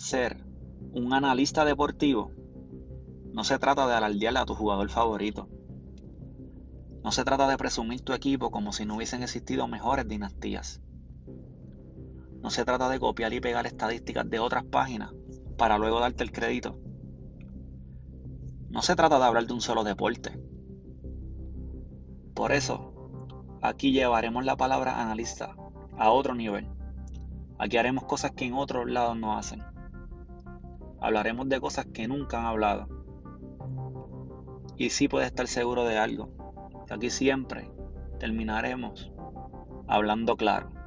ser un analista deportivo no se trata de alardearle a tu jugador favorito. No se trata de presumir tu equipo como si no hubiesen existido mejores dinastías. No se trata de copiar y pegar estadísticas de otras páginas para luego darte el crédito. No se trata de hablar de un solo deporte. Por eso, aquí llevaremos la palabra analista a otro nivel. Aquí haremos cosas que en otros lados no hacen. Hablaremos de cosas que nunca han hablado. Y sí puedes estar seguro de algo. Aquí siempre terminaremos hablando claro.